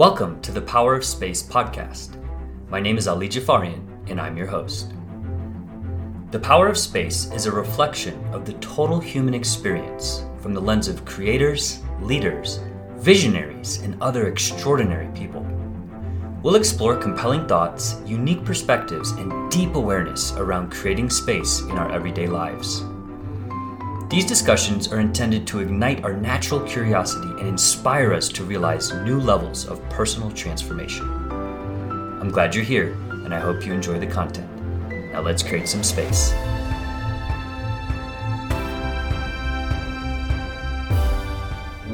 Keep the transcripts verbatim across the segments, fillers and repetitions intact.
Welcome to the Power of Space podcast. My name is Ali Jafarian, and I'm your host. The Power of Space is a reflection of the total human experience from the lens of creators, leaders, visionaries, and other extraordinary people. We'll explore compelling thoughts, unique perspectives, and deep awareness around creating space in our everyday lives. These discussions are intended to ignite our natural curiosity and inspire us to realize new levels of personal transformation. I'm glad you're here, and I hope you enjoy the content. Now let's create some space.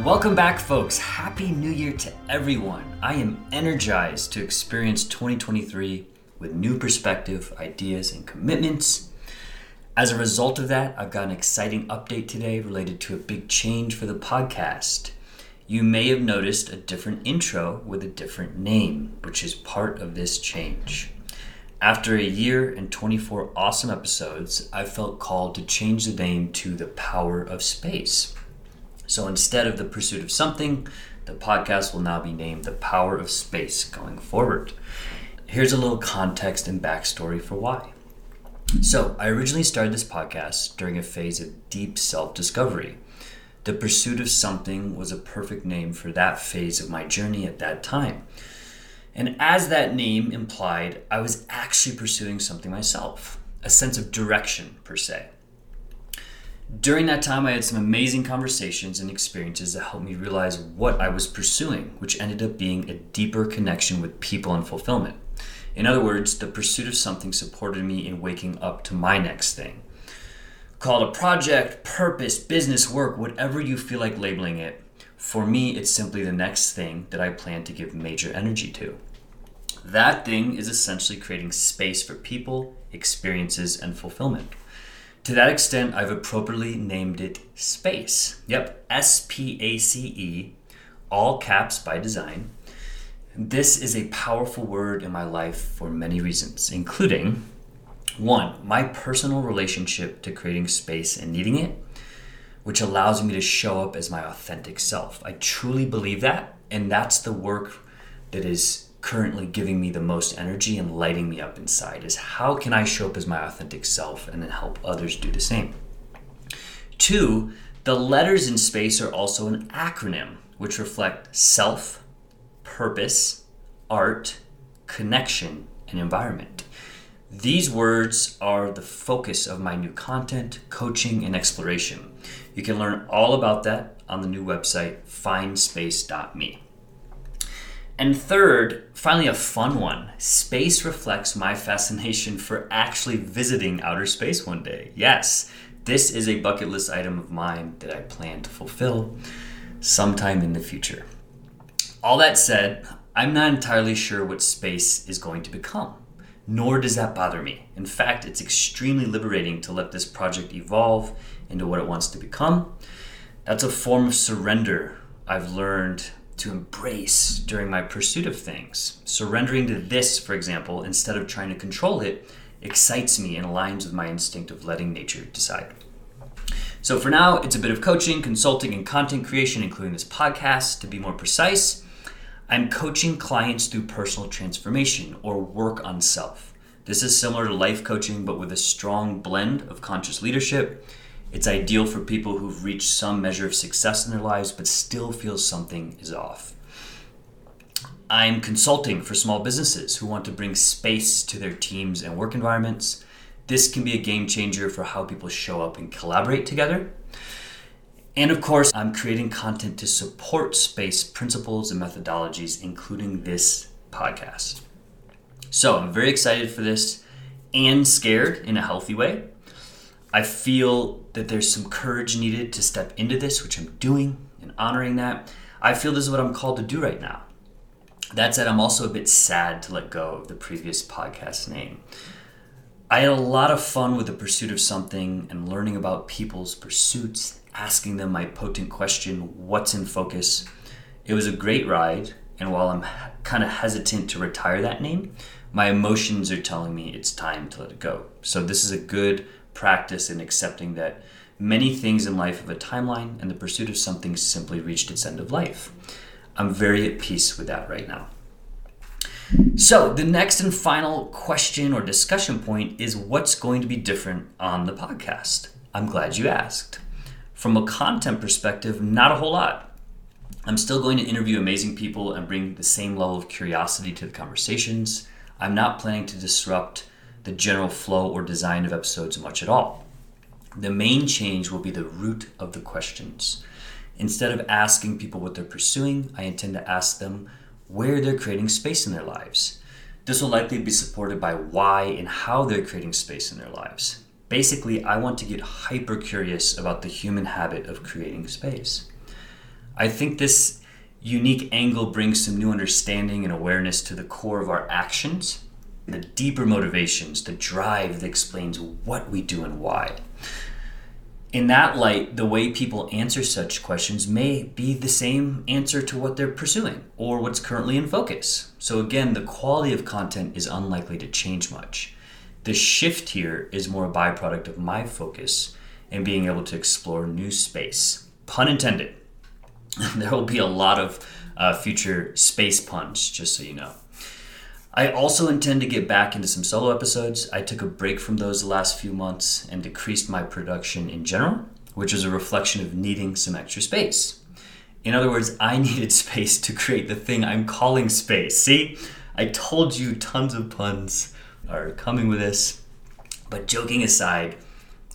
Welcome back, folks. Happy New Year to everyone. I am energized to experience twenty twenty-three with new perspective, ideas, and commitments. As a result of that, I've got an exciting update today related to a big change for the podcast. You may have noticed a different intro with a different name, which is part of this change. After a year and twenty-four awesome episodes, I felt called to change the name to The Power of Space. So instead of The Pursuit of Something, the podcast will now be named The Power of Space going forward. Here's a little context and backstory for why. So, I originally started this podcast during a phase of deep self-discovery. The Pursuit of Something was a perfect name for that phase of my journey at that time. And as that name implied, I was actually pursuing something myself, a sense of direction, per se. During that time, I had some amazing conversations and experiences that helped me realize what I was pursuing, which ended up being a deeper connection with people and fulfillment. In other words, the pursuit of something supported me in waking up to my next thing. Call it a project, purpose, business, work, whatever you feel like labeling it. For me, it's simply the next thing that I plan to give major energy to. That thing is essentially creating space for people, experiences, and fulfillment. To that extent, I've appropriately named it Space. Yep, S P A C E, all caps by design. This is a powerful word in my life for many reasons, including one, my personal relationship to creating space and needing it, which allows me to show up as my authentic self. I truly believe that, and that's the work that is currently giving me the most energy and lighting me up inside, is how can I show up as my authentic self and then help others do the same. Two, the letters in space are also an acronym, which reflect self, purpose, art, connection, and environment. These words are the focus of my new content, coaching, and exploration. You can learn all about that on the new website, find space dot me. And third, finally a fun one. Space reflects my fascination for actually visiting outer space one day. Yes, this is a bucket list item of mine that I plan to fulfill sometime in the future. All that said, I'm not entirely sure what space is going to become, nor does that bother me. In fact, it's extremely liberating to let this project evolve into what it wants to become. That's a form of surrender I've learned to embrace during my pursuit of things. Surrendering to this, for example, instead of trying to control it, excites me and aligns with my instinct of letting nature decide. So for now, it's a bit of coaching, consulting, and content creation, including this podcast, to be more precise. I'm coaching clients through personal transformation or work on self. This is similar to life coaching, but with a strong blend of conscious leadership. It's ideal for people who've reached some measure of success in their lives, but still feel something is off. I'm consulting for small businesses who want to bring space to their teams and work environments. This can be a game changer for how people show up and collaborate together. And of course, I'm creating content to support space principles and methodologies, including this podcast. So I'm very excited for this and scared in a healthy way. I feel that there's some courage needed to step into this, which I'm doing and honoring that. I feel this is what I'm called to do right now. That said, I'm also a bit sad to let go of the previous podcast name. I had a lot of fun with the pursuit of something and learning about people's pursuits, asking them my potent question, what's in focus? It was a great ride, and while I'm kind of hesitant to retire that name, my emotions are telling me it's time to let it go. So this is a good practice in accepting that many things in life have a timeline, and the pursuit of something simply reached its end of life. I'm very at peace with that right now. So the next and final question or discussion point is what's going to be different on the podcast? I'm glad you asked. From a content perspective, not a whole lot. I'm still going to interview amazing people and bring the same level of curiosity to the conversations. I'm not planning to disrupt the general flow or design of episodes much at all. The main change will be the root of the questions. Instead of asking people what they're pursuing, I intend to ask them where they're creating space in their lives. This will likely be supported by why and how they're creating space in their lives. Basically, I want to get hyper curious about the human habit of creating space. I think this unique angle brings some new understanding and awareness to the core of our actions, the deeper motivations, the drive that explains what we do and why. In that light, the way people answer such questions may be the same answer to what they're pursuing or what's currently in focus. So again, the quality of content is unlikely to change much. The shift here is more a byproduct of my focus and being able to explore new space. Pun intended. There will be a lot of uh, future space puns, just so you know. I also intend to get back into some solo episodes. I took a break from those the last few months and decreased my production in general, which is a reflection of needing some extra space. In other words, I needed space to create the thing I'm calling space. See, I told you tons of puns are coming with this. But joking aside,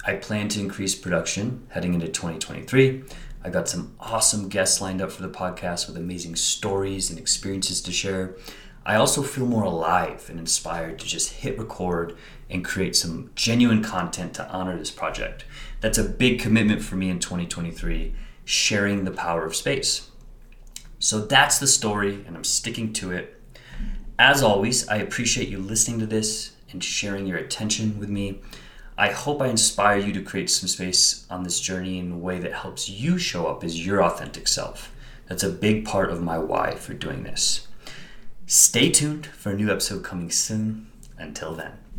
I plan to increase production heading into twenty twenty-three. I got some awesome guests lined up for the podcast with amazing stories and experiences to share. I also feel more alive and inspired to just hit record and create some genuine content to honor this project. That's a big commitment for me in twenty twenty-three, sharing the power of space. So that's the story, and I'm sticking to it. As always, I appreciate you listening to this and sharing your attention with me. I hope I inspire you to create some space on this journey in a way that helps you show up as your authentic self. That's a big part of my why for doing this. Stay tuned for a new episode coming soon. Until then.